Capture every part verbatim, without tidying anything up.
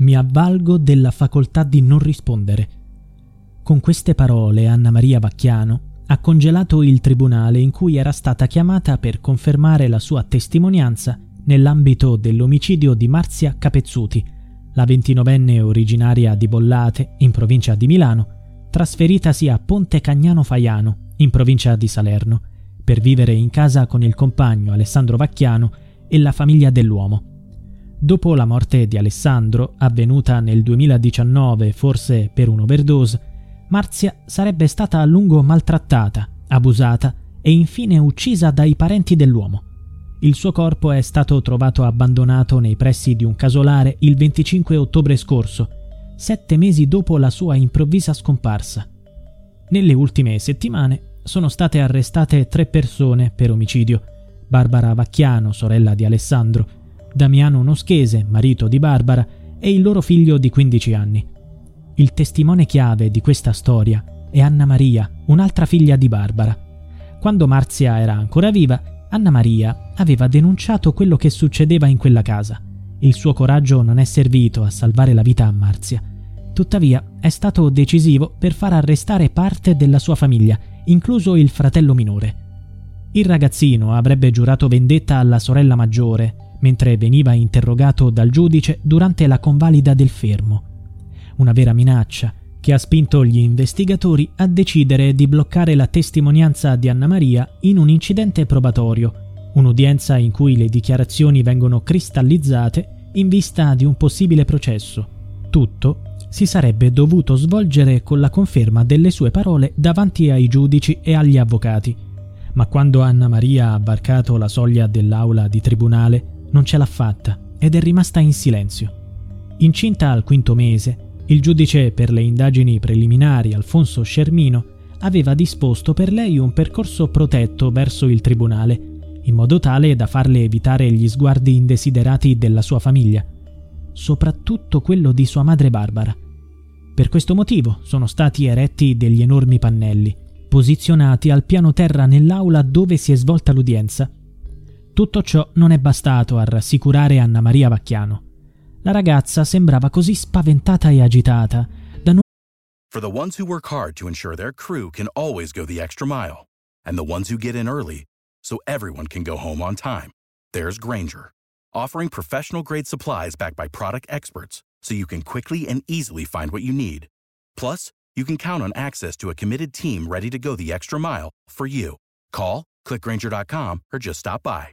Mi avvalgo della facoltà di non rispondere. Con queste parole Anna Maria Vacchiano ha congelato il tribunale in cui era stata chiamata per confermare la sua testimonianza nell'ambito dell'omicidio di Marzia Capezzuti, la ventinovenne originaria di Bollate, in provincia di Milano, trasferitasi a Pontecagnano Faiano, in provincia di Salerno, per vivere in casa con il compagno Alessandro Vacchiano e la famiglia dell'uomo. Dopo la morte di Alessandro, avvenuta nel duemiladiciannove forse per un'overdose, Marzia sarebbe stata a lungo maltrattata, abusata e infine uccisa dai parenti dell'uomo. Il suo corpo è stato trovato abbandonato nei pressi di un casolare il venticinque ottobre scorso, sette mesi dopo la sua improvvisa scomparsa. Nelle ultime settimane sono state arrestate tre persone per omicidio: Barbara Vacchiano, sorella di Alessandro, Damiano Noschese, marito di Barbara, e il loro figlio di quindici anni. Il testimone chiave di questa storia è Anna Maria, un'altra figlia di Barbara. Quando Marzia era ancora viva, Anna Maria aveva denunciato quello che succedeva in quella casa. Il suo coraggio non è servito a salvare la vita a Marzia. Tuttavia, è stato decisivo per far arrestare parte della sua famiglia, incluso il fratello minore. Il ragazzino avrebbe giurato vendetta alla sorella maggiore, mentre veniva interrogato dal giudice durante la convalida del fermo. Una vera minaccia che ha spinto gli investigatori a decidere di bloccare la testimonianza di Anna Maria in un incidente probatorio, un'udienza in cui le dichiarazioni vengono cristallizzate in vista di un possibile processo. Tutto si sarebbe dovuto svolgere con la conferma delle sue parole davanti ai giudici e agli avvocati. Ma quando Anna Maria ha varcato la soglia dell'aula di tribunale, non ce l'ha fatta ed è rimasta in silenzio. Incinta al quinto mese, il giudice per le indagini preliminari Alfonso Schermino aveva disposto per lei un percorso protetto verso il tribunale, in modo tale da farle evitare gli sguardi indesiderati della sua famiglia, soprattutto quello di sua madre Barbara. Per questo motivo sono stati eretti degli enormi pannelli, posizionati al piano terra nell'aula dove si è svolta l'udienza. Tutto ciò non è bastato a rassicurare Anna Maria Vacchiano. La ragazza sembrava così spaventata e agitata da non... For the ones who work hard to ensure their crew can always go the extra mile, and the ones who get in early so everyone can go home on time, there's Granger, offering professional grade supplies backed by product experts so you can quickly and easily find what you need. Plus, you can count on access to a committed team ready to go the extra mile for you. Call, click Granger dot com, or just stop by.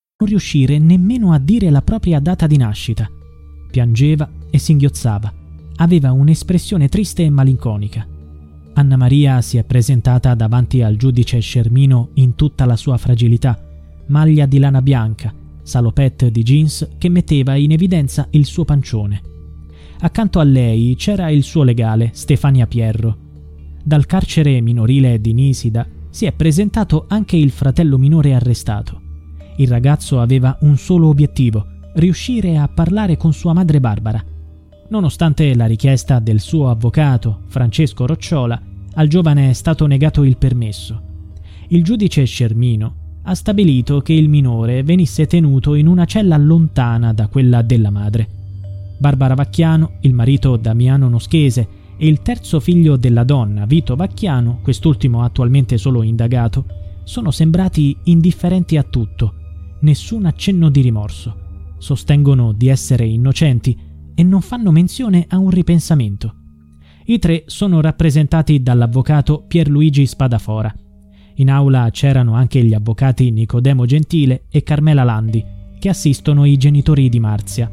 Non riuscire nemmeno a dire la propria data di nascita. Piangeva e singhiozzava. Aveva un'espressione triste e malinconica. Anna Maria si è presentata davanti al giudice Schermino in tutta la sua fragilità: maglia di lana bianca, salopette di jeans che metteva in evidenza il suo pancione. Accanto a lei c'era il suo legale, Stefania Pierro. Dal carcere minorile di Nisida si è presentato anche il fratello minore arrestato. Il ragazzo aveva un solo obiettivo: riuscire a parlare con sua madre Barbara. Nonostante la richiesta del suo avvocato, Francesco Rocciola, al giovane è stato negato il permesso. Il giudice Schermino ha stabilito che il minore venisse tenuto in una cella lontana da quella della madre. Barbara Vacchiano, il marito Damiano Noschese e il terzo figlio della donna, Vito Vacchiano, quest'ultimo attualmente solo indagato, sono sembrati indifferenti a tutto, nessun accenno di rimorso, sostengono di essere innocenti e non fanno menzione a un ripensamento. I tre sono rappresentati dall'avvocato Pierluigi Spadafora. In aula c'erano anche gli avvocati Nicodemo Gentile e Carmela Landi, che assistono i genitori di Marzia.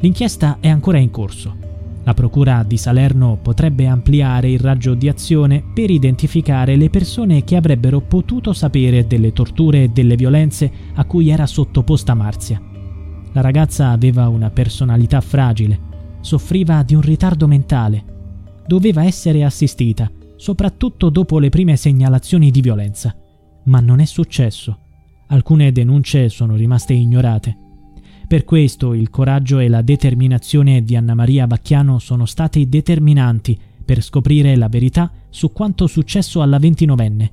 L'inchiesta è ancora in corso. La procura di Salerno potrebbe ampliare il raggio di azione per identificare le persone che avrebbero potuto sapere delle torture e delle violenze a cui era sottoposta Marzia. La ragazza aveva una personalità fragile, soffriva di un ritardo mentale, doveva essere assistita, soprattutto dopo le prime segnalazioni di violenza, ma non è successo. Alcune denunce sono rimaste ignorate. Per questo il coraggio e la determinazione di Anna Maria Vacchiano sono stati determinanti per scoprire la verità su quanto successo alla ventinovenne.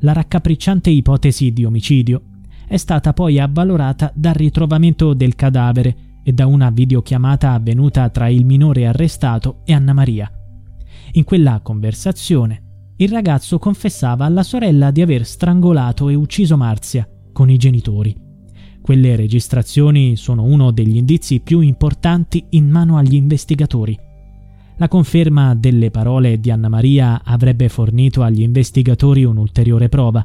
La raccapricciante ipotesi di omicidio è stata poi avvalorata dal ritrovamento del cadavere e da una videochiamata avvenuta tra il minore arrestato e Anna Maria. In quella conversazione il ragazzo confessava alla sorella di aver strangolato e ucciso Marzia con i genitori. Quelle registrazioni sono uno degli indizi più importanti in mano agli investigatori. La conferma delle parole di Anna Maria avrebbe fornito agli investigatori un'ulteriore prova,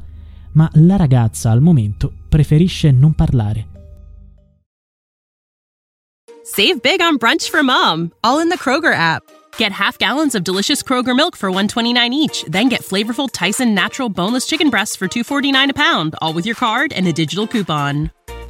ma la ragazza al momento preferisce non parlare. Save big on brunch for mom, all in the Kroger app. Get half gallons of delicious Kroger milk for one dollar and twenty-nine cents each. Then get flavorful Tyson Natural Boneless Chicken Breasts for two dollars and forty-nine cents a pound, all with your card and a digital coupon.